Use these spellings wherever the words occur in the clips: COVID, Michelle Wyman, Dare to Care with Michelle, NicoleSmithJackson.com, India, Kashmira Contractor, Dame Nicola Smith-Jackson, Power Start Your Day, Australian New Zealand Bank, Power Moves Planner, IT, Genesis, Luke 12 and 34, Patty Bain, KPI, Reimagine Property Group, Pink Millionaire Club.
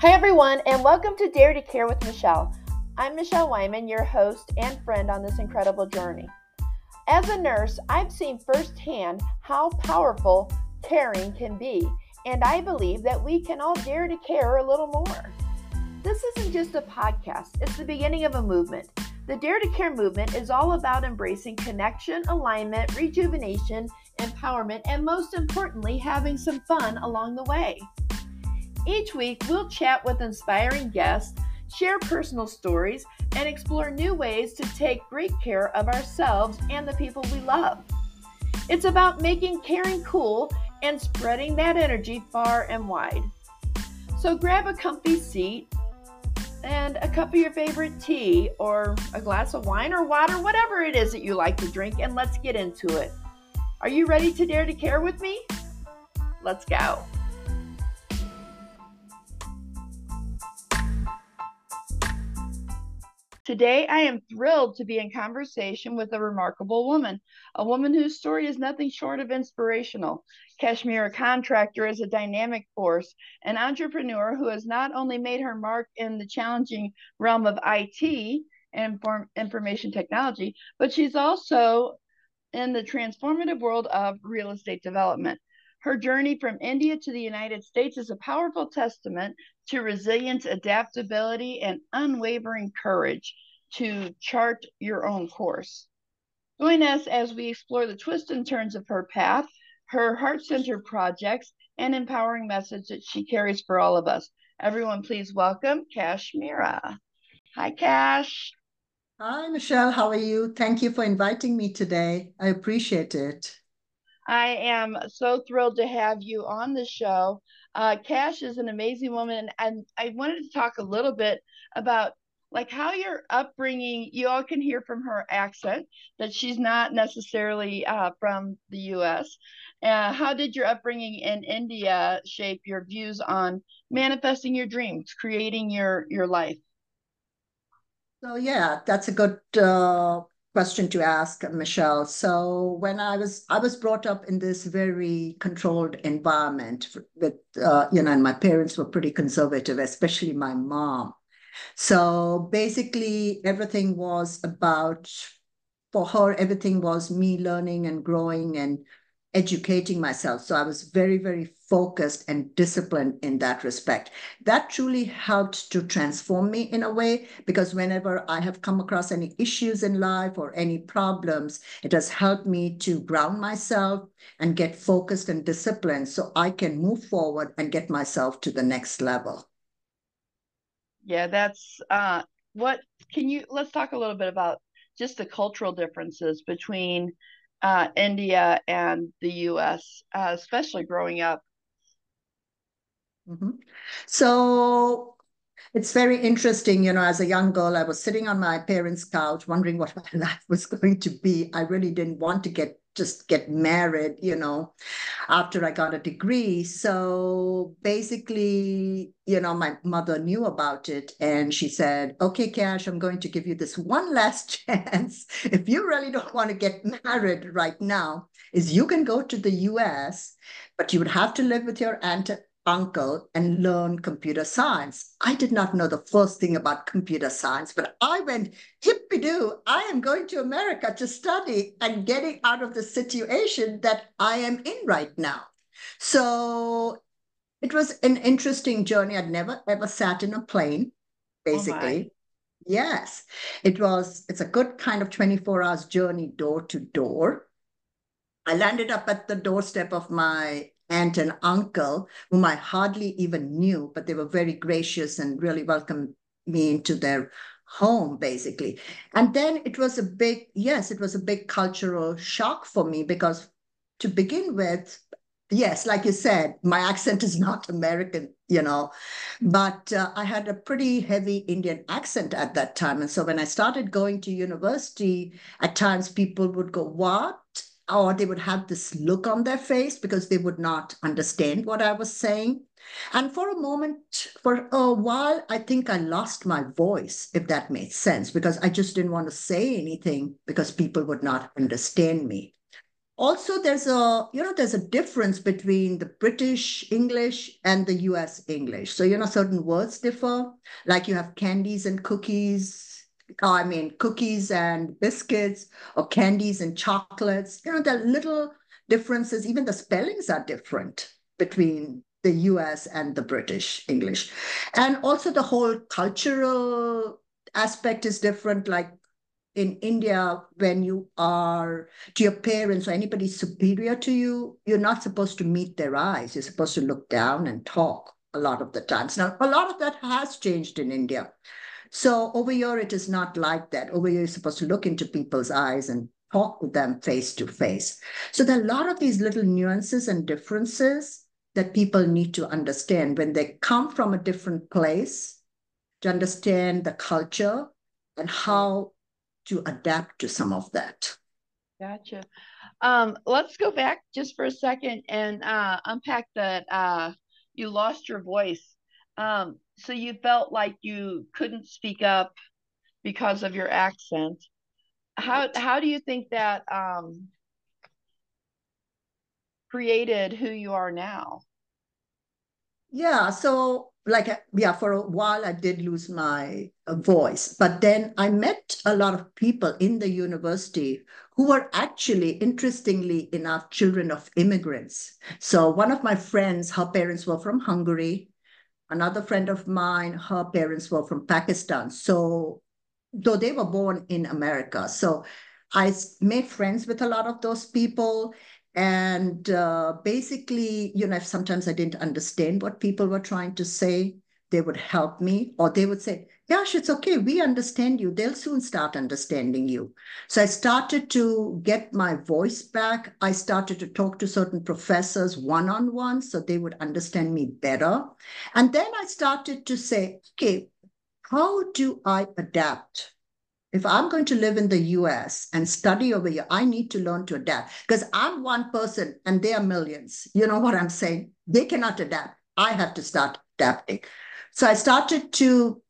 Hi everyone, and welcome to Dare to Care with Michelle. I'm Michelle Wyman, your host and friend on this incredible journey. As a nurse, I've seen firsthand how powerful caring can be, and I believe that we can all dare to care a little more. This isn't just a podcast, it's the beginning of a movement. The Dare to Care movement is all about embracing connection, alignment, rejuvenation, empowerment, and most importantly, having some fun along the way. Each week, we'll chat with inspiring guests, share personal stories, and explore new ways to take great care of ourselves and the people we love. It's about making caring cool and spreading that energy far and wide. So grab a comfy seat and a cup of your favorite tea or a glass of wine or water, whatever it is that you like to drink, and let's get into it. Are you ready to dare to care with me? Let's go. Today, I am thrilled to be in conversation with a remarkable woman, a woman whose story is nothing short of inspirational. Kashmira Contractor is a dynamic force, an entrepreneur who has not only made her mark in the challenging realm of IT and information technology, but she's also in the transformative world of real estate development. Her journey from India to the United States is a powerful testament to resilience, adaptability, and unwavering courage to chart your own course. Join us as we explore the twists and turns of her path, her heart-centered projects, and empowering message that she carries for all of us. Everyone, please welcome Kashmira. Hi, Kash. Hi, Michelle. How are you? Thank you for inviting me today. I appreciate it. I am so thrilled to have you on the show. Kash is an amazing woman, and I wanted to talk a little bit about like how your upbringing. You all can hear from her accent that she's not necessarily from the U.S. How did your upbringing in India shape your views on manifesting your dreams, creating your life? So yeah, that's a good question to ask, Michelle. So when I was brought up in this very controlled environment with, and my parents were pretty conservative, especially my mom. So basically everything was about, for her, everything was me learning and growing and educating myself. So I was very, very focused and disciplined in that respect. That truly helped to transform me in a way, because whenever I have come across any issues in life or any problems, it has helped me to ground myself and get focused and disciplined so I can move forward and get myself to the next level. Yeah, that's let's talk a little bit about just the cultural differences between India and the U.S., especially growing up. Mm-hmm. So it's very interesting, as a young girl, I was sitting on my parents' couch wondering what my life was going to be. I really didn't want to get married, after I got a degree. So basically, my mother knew about it and she said, okay, Kash, I'm going to give you this one last chance. If you really don't want to get married right now, is you can go to the US, but you would have to live with your aunt, uncle, and learn computer science. I did not know the first thing about computer science, but I went hippie-doo. I am going to America to study and getting out of the situation that I am in right now. So it was an interesting journey. I'd never ever sat in a plane, basically. Oh, yes, it's a good kind of 24-hour journey door to door. I landed up at the doorstep of my aunt and uncle, whom I hardly even knew, but they were very gracious and really welcomed me into their home, basically. And then it was a big cultural shock for me, because to begin with, yes, like you said, my accent is not American, but I had a pretty heavy Indian accent at that time. And so when I started going to university, at times people would go, what? Or they would have this look on their face because they would not understand what I was saying. And for a while, I think I lost my voice, if that made sense, because I just didn't want to say anything because people would not understand me. Also, there's a difference between the British English and the US English. So, certain words differ, like you have candies and cookies, cookies and biscuits, or candies and chocolates. There are little differences. Even the spellings are different between the US and the British English. And also the whole cultural aspect is different, like in India, when you are to your parents or anybody superior to you, you're not supposed to meet their eyes. You're supposed to look down and talk a lot of the times. Now, a lot of that has changed in India. So over here, it is not like that. Over here, you're supposed to look into people's eyes and talk with them face to face. So there are a lot of these little nuances and differences that people need to understand when they come from a different place to understand the culture and how to adapt to some of that. Gotcha. Let's go back just for a second and unpack that you lost your voice. So you felt like you couldn't speak up because of your accent. How do you think that created who you are now? Yeah, so for a while I did lose my voice, but then I met a lot of people in the university who were actually, interestingly enough, children of immigrants. So one of my friends, her parents were from Hungary. Another friend of mine, her parents were from Pakistan. So though they were born in America. So I made friends with a lot of those people. And basically, if sometimes I didn't understand what people were trying to say, they would help me, or they would say, gosh, it's okay, we understand you. They'll soon start understanding you. So I started to get my voice back. I started to talk to certain professors one-on-one so they would understand me better. And then I started to say, okay, how do I adapt? If I'm going to live in the US and study over here, I need to learn to adapt because I'm one person and they are millions. You know what I'm saying? They cannot adapt. I have to start adapting. So I started to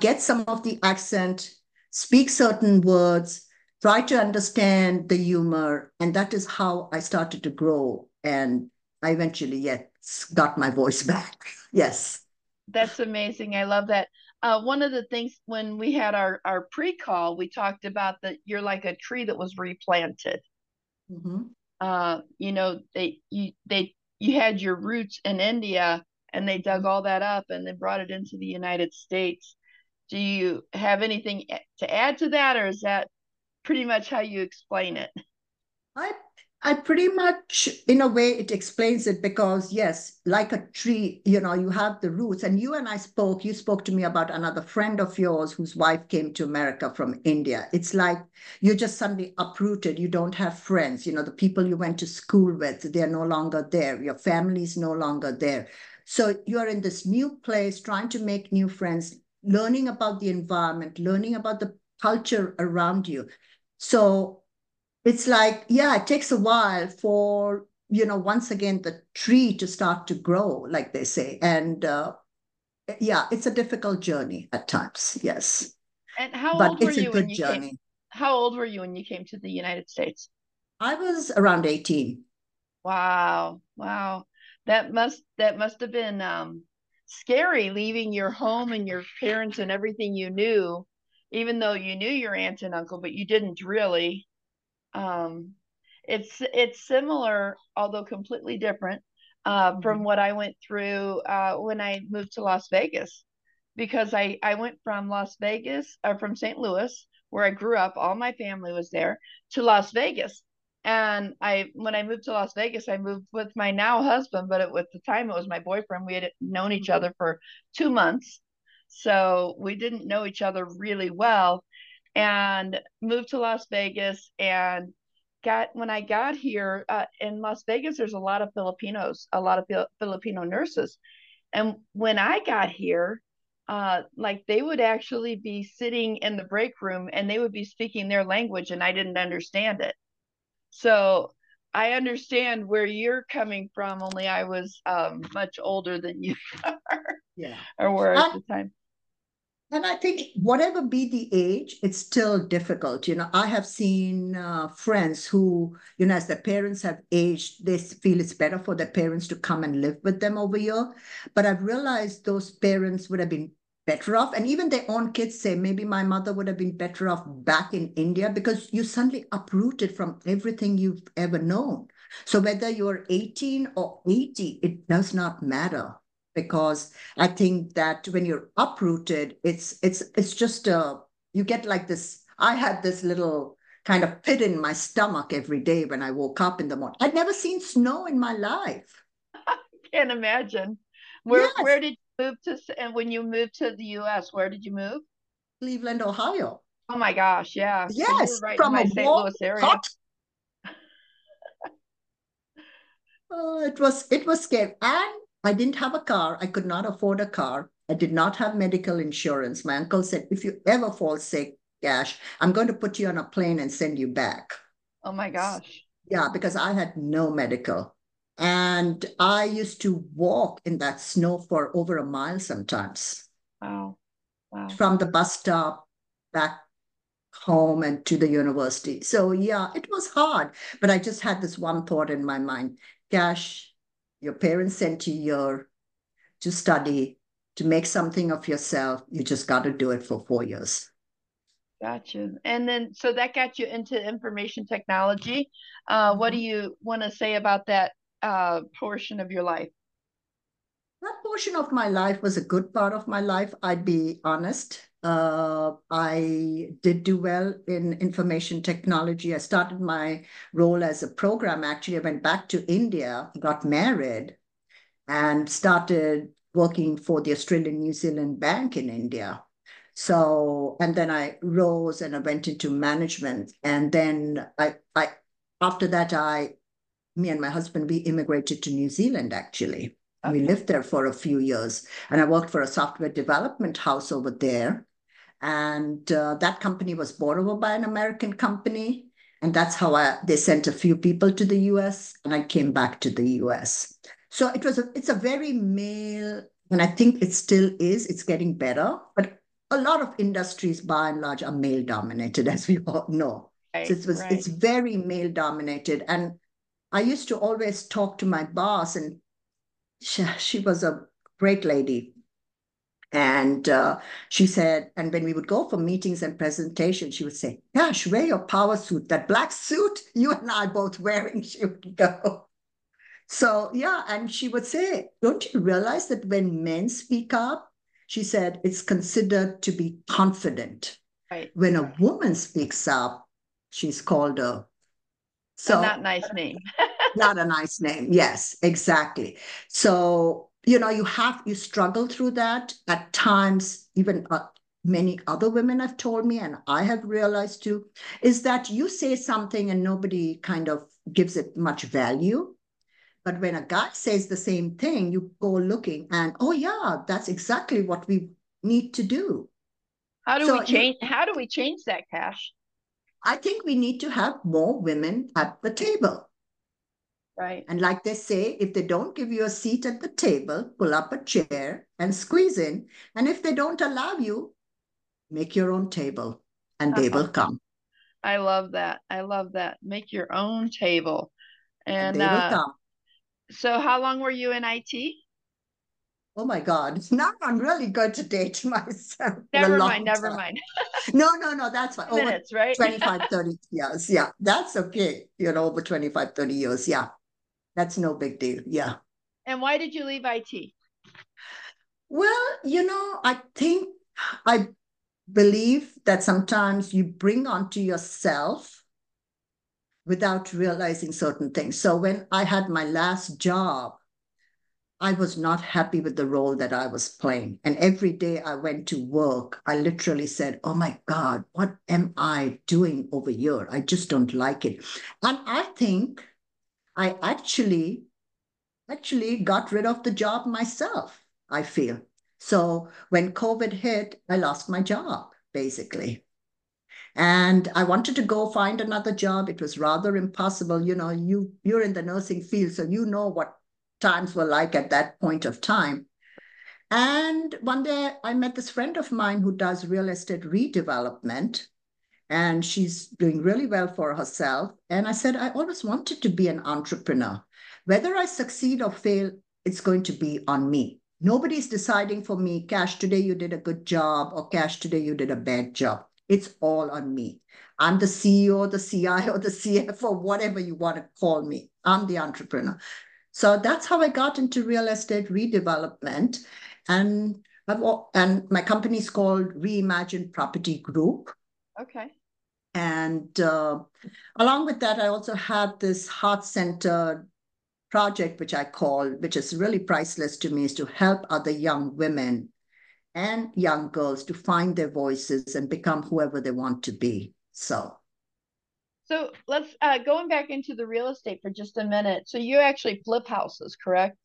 get some of the accent, speak certain words, try to understand the humor. And that is how I started to grow. And I eventually, got my voice back. Yes. That's amazing. I love that. One of the things when we had our pre-call, we talked about that you're like a tree that was replanted. Mm-hmm. You had your roots in India and they dug all that up and then brought it into the United States. Do you have anything to add to that, or is that pretty much how you explain it? I pretty much, in a way, it explains it because, yes, like a tree, you have the roots. And you spoke to me about another friend of yours whose wife came to America from India. It's like you're just suddenly uprooted. You don't have friends. The people you went to school with, they're no longer there. Your family's no longer there. So you're in this new place, trying to make new friends, learning about the environment, learning about the culture around you. So it's like, it takes a while for, once again, the tree to start to grow, like they say. And it's a difficult journey at times. Yes. And how old were you when you came to the United States? I was around 18. Wow. That must have been scary, leaving your home and your parents and everything you knew, even though you knew your aunt and uncle, but you didn't really. It's similar, although completely different, mm-hmm. from what I went through when I moved to Las Vegas, because I went from Las Vegas or from St. Louis, where I grew up, all my family was there, to Las Vegas. And when I moved to Las Vegas, I moved with my now husband, but at the time it was my boyfriend. We had known each other for 2 months, so we didn't know each other really well. And moved to Las Vegas and when I got here in Las Vegas, there's a lot of Filipinos, a lot of Filipino nurses. And when I got here, they would actually be sitting in the break room and they would be speaking their language and I didn't understand it. So I understand where you're coming from, only I was much older than you are. Yeah. Or were at the time. And I think whatever be the age, it's still difficult. You know, I have seen friends who, you know, as their parents have aged, they feel it's better for their parents to come and live with them over here. But I've realized those parents would have been better off. And even their own kids say, maybe my mother would have been better off back in India, because you suddenly uprooted from everything you've ever known. So whether you're 18 or 80, it does not matter. Because I think that when you're uprooted, it's just you get like this. I had this little kind of pit in my stomach every day when I woke up in the morning. I'd never seen snow in my life. I can't imagine. Where did you move to? And when you moved to the U.S., where did you move? Cleveland, Ohio. Oh my gosh! Yeah. Yes, so right from in my St. Louis area. It was scary. And I didn't have a car. I could not afford a car. I did not have medical insurance. My uncle said, if you ever fall sick, Cash, I'm going to put you on a plane and send you back. Oh my gosh. Yeah, because I had no medical. And I used to walk in that snow for over a mile sometimes. Wow. Wow. From the bus stop back home and to the university. So yeah, it was hard. But I just had this one thought in my mind, Cash, your parents sent you here to study, to make something of yourself. You just got to do it for 4 years. Gotcha. And then, so that got you into information technology. What do you want to say about that portion of your life? That portion of my life was a good part of my life, I'd be honest. I did do well in information technology. I started my role as a program. Actually, I went back to India, got married, and started working for the Australian New Zealand Bank in India. So, and then I rose and I went into management. And then I after that, me and my husband, we immigrated to New Zealand, actually. We lived there for a few years, and I worked for a software development house over there. And that company was bought over by an American company. And that's how they sent a few people to the US, and I came back to the US. So it's a very male, and I think it still is, it's getting better, but a lot of industries by and large are male dominated, as we all know. Right, so it's very male dominated. And I used to always talk to my boss, and she was a great lady. And she said, and when we would go for meetings and presentations, she would say, Gosh, wear your power suit, that black suit you and I both wearing, she would go. So, yeah, and she would say, don't you realize that when men speak up, she said, it's considered to be confident. Right. When a woman speaks up, she's called a... So not nice name. Not a nice name. Yes, exactly. So, you know, you struggle through that at times. Even many other women have told me, and I have realized too, is that you say something and nobody kind of gives it much value. But when a guy says the same thing, you go looking and, oh yeah, that's exactly what we need to do. How do we change that, Kash? I think we need to have more women at the table. Right. And like they say, if they don't give you a seat at the table, pull up a chair and squeeze in. And if they don't allow you, make your own table and they will come. I love that. I love that. Make your own table. And they will come. So how long were you in IT? Oh my God. Now I'm really good to date myself. Never mind. No, that's fine. Minutes, over right? 25, 30 years. Yeah, that's okay. You know, over 25, 30 years. Yeah, that's no big deal. Yeah. And why did you leave IT? Well, you know, I think I believe that sometimes you bring onto yourself without realizing certain things. So when I had my last job, I was not happy with the role that I was playing. And every day I went to work, I literally said, oh my God, what am I doing over here? I just don't like it. And I think I actually got rid of the job myself, I feel. So when COVID hit, I lost my job, basically. And I wanted to go find another job. It was rather impossible. You know, you're in the nursing field, so you know what times were like at that point of time. And one day I met this friend of mine who does real estate redevelopment, and she's doing really well for herself. And I said, I always wanted to be an entrepreneur. Whether I succeed or fail, it's going to be on me. Nobody's deciding for me, Kash, today you did a good job, or Kash, today you did a bad job. It's all on me. I'm the CEO, the CIO, the CFO, whatever you want to call me. I'm the entrepreneur. So that's how I got into real estate redevelopment. And my company is called Reimagine Property Group. Okay. And along with that, I also have this heart-centered project, which is really priceless to me, is to help other young women and young girls to find their voices and become whoever they want to be. So let's going back into the real estate for just a minute. So you actually flip houses, correct?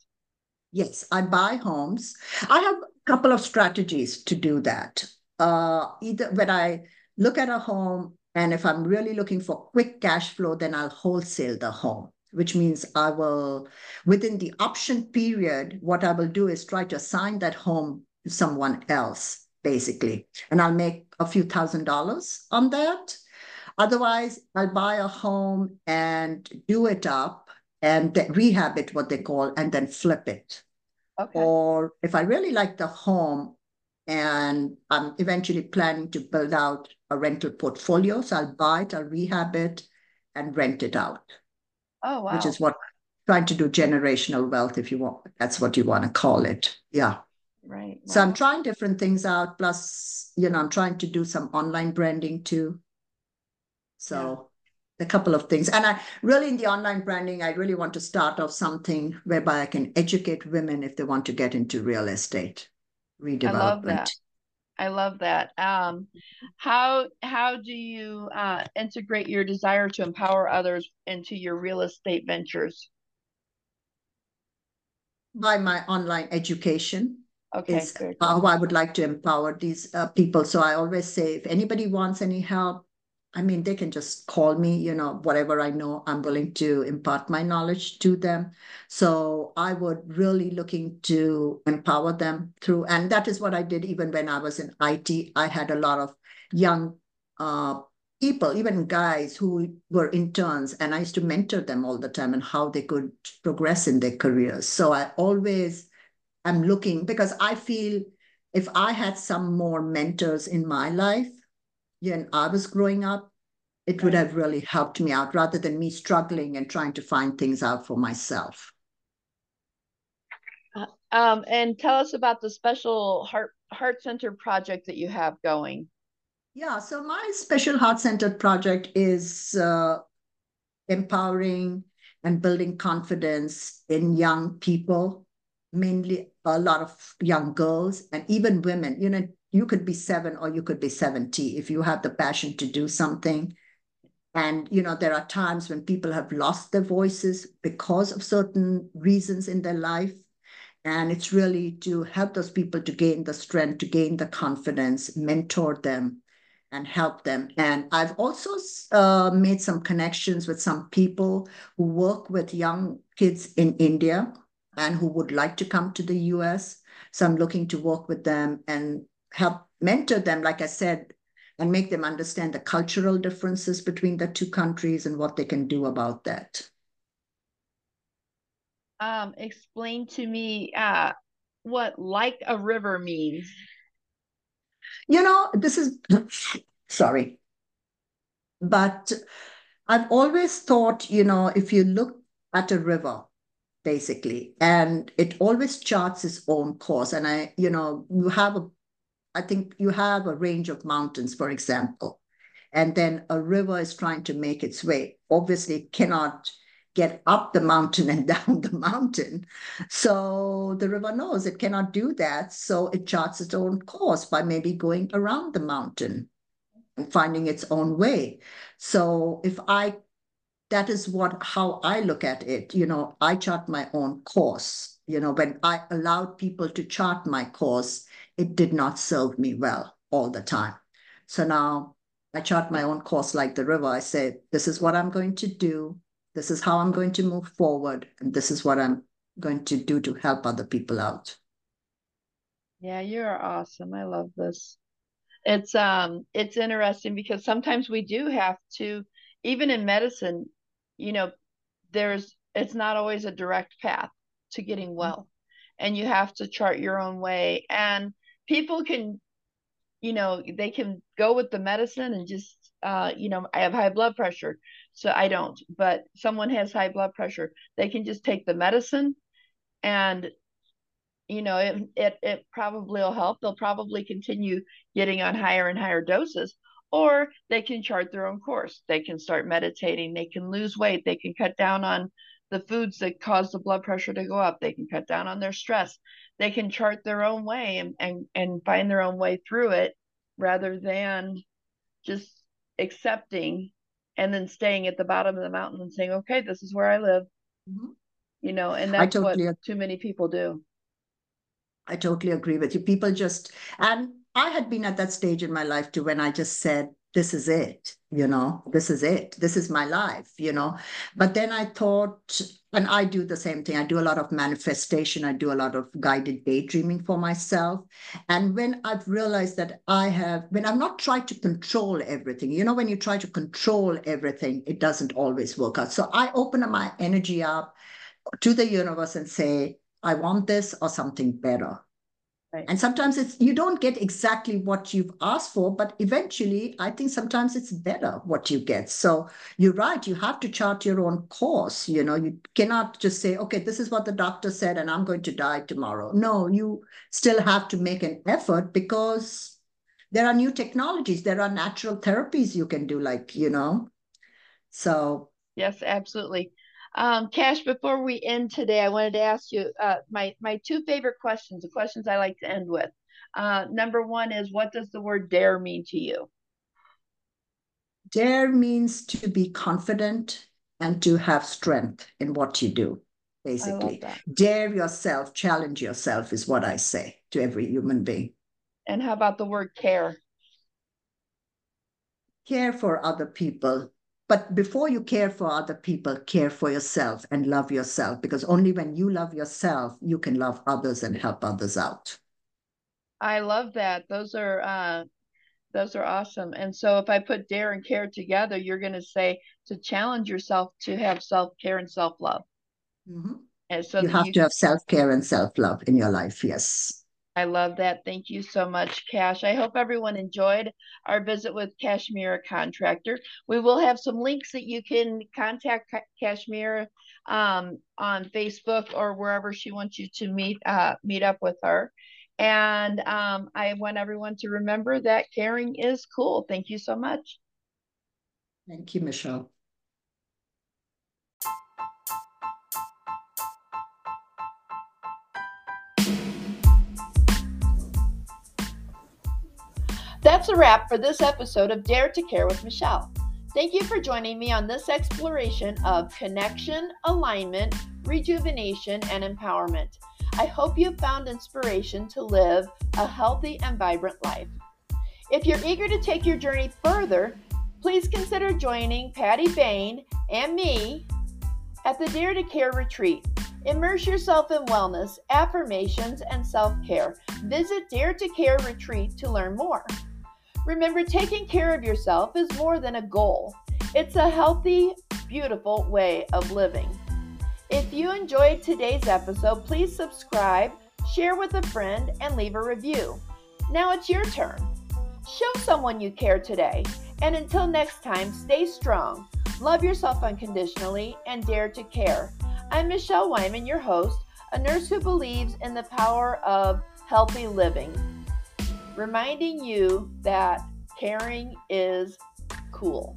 Yes, I buy homes. I have a couple of strategies to do that. Either when I look at a home, and if I'm really looking for quick cash flow, then I'll wholesale the home, which means I will, within the option period, what I will do is try to assign that home to someone else, basically. And I'll make a few $1,000s on that. Otherwise, I'll buy a home and do it up and rehab it, what they call, and then flip it. Okay. Or if I really like the home, and I'm eventually planning to build out a rental portfolio, so I'll buy it, I'll rehab it, and rent it out. Oh, wow. Which is what I'm trying to do, generational wealth, if you want. That's what you want to call it. Yeah. Right. Wow. So I'm trying different things out. Plus, I'm trying to do some online branding too. So yeah, a couple of things. And I really, in the online branding, I really want to start off something whereby I can educate women if they want to get into real estate redevelopment. I love that. How do you integrate your desire to empower others into your real estate ventures? By my online education. Okay, is how I would like to empower these people. So I always say, if anybody wants any help, they can just call me, whatever I know, I'm willing to impart my knowledge to them. So I would really looking to empower them through, and that is what I did even when I was in IT. I had a lot of young people, even guys who were interns, and I used to mentor them all the time and how they could progress in their careers. So I always am looking, because I feel if I had some more mentors in my life, when I was growing up, it would have really helped me out rather than me struggling and trying to find things out for myself. And tell us about the special heart-centered project that you have going. Yeah, so my special heart-centered project is empowering and building confidence in young people, mainly a lot of young girls and even women. You could be 7 or you could be 70 if you have the passion to do something. And, there are times when people have lost their voices because of certain reasons in their life. And it's really to help those people to gain the strength, to gain the confidence, mentor them and help them. And I've also made some connections with some people who work with young kids in India and who would like to come to the US. So I'm looking to work with them and help mentor them, like I said, and make them understand the cultural differences between the two countries and what they can do about that. Explain to me what like a river means. This is, sorry, but I've always thought, if you look at a river, basically, and it always charts its own course. And I think you have a range of mountains, for example, and then a river is trying to make its way. Obviously, it cannot get up the mountain and down the mountain. So the river knows it cannot do that. So it charts its own course by maybe going around the mountain and finding its own way. So that is how I look at it. I chart my own course. When I allowed people to chart my course, it did not serve me well all the time. So now I chart my own course like the river. I say, this is what I'm going to do. This is how I'm going to move forward. And this is what I'm going to do to help other people out. Yeah, you're awesome. I love this. It's interesting because sometimes we do have to, even in medicine, you know, it's not always a direct path to getting well, and you have to chart your own way. And people can, you know, they can go with the medicine and just, you know, I have high blood pressure, so I don't, but someone has high blood pressure, they can just take the medicine and, you know, it probably will help. They'll probably continue getting on higher and higher doses, or they can chart their own course. They can start meditating. They can lose weight. They can cut down on the foods that cause the blood pressure to go up. They can cut down on their stress. They can chart their own way and find their own way through it, rather than just accepting and then staying at the bottom of the mountain and saying, okay, this is where I live. Mm-hmm. You know, and that's what too many people do. I totally agree with you. People just, and I had been at that stage in my life too, when I just said, this is it, you know, this is it, this is my life, you know. But then I thought, and I do the same thing, I do a lot of manifestation, I do a lot of guided daydreaming for myself. And when I've realized that when I'm not trying to control everything, you know, when you try to control everything, it doesn't always work out. So I open my energy up to the universe and say, I want this or something better. Right. And sometimes you don't get exactly what you've asked for, but eventually I think sometimes it's better what you get. So you're right. You have to chart your own course. You know, you cannot just say, okay, this is what the doctor said and I'm going to die tomorrow. No, you still have to make an effort, because there are new technologies. There are natural therapies you can do, like, you know, so. Yes, absolutely. Kash, before we end today, I wanted to ask you my two favorite questions, the questions I like to end with. Number one is, what does the word dare mean to you? Dare means to be confident and to have strength in what you do, basically. Dare yourself, challenge yourself is what I say to every human being. And how about the word care? Care for other people. But before you care for other people, care for yourself and love yourself, because only when you love yourself, you can love others and help others out. I love that. Those are awesome. And so if I put dare and care together, you're going to say to challenge yourself to have self-care and self-love. Mm-hmm. And so you have to have self-care and self-love in your life. Yes. I love that. Thank you so much, Kash. I hope everyone enjoyed our visit with Kashmira Contractor. We will have some links that you can contact Kashmira on Facebook or wherever she wants you to meet up with her. And I want everyone to remember that caring is cool. Thank you so much. Thank you, Michelle. That's a wrap for this episode of Dare to Care with Michelle. Thank you for joining me on this exploration of connection, alignment, rejuvenation, and empowerment. I hope you found inspiration to live a healthy and vibrant life. If you're eager to take your journey further, please consider joining Patty Bain and me at the Dare to Care Retreat. Immerse yourself in wellness, affirmations, and self-care. Visit Dare to Care Retreat to learn more. Remember, taking care of yourself is more than a goal. It's a healthy, beautiful way of living. If you enjoyed today's episode, please subscribe, share with a friend, and leave a review. Now it's your turn. Show someone you care today. And until next time, stay strong, love yourself unconditionally, and dare to care. I'm Michelle Wyman, your host, a nurse who believes in the power of healthy living, reminding you that caring is cool.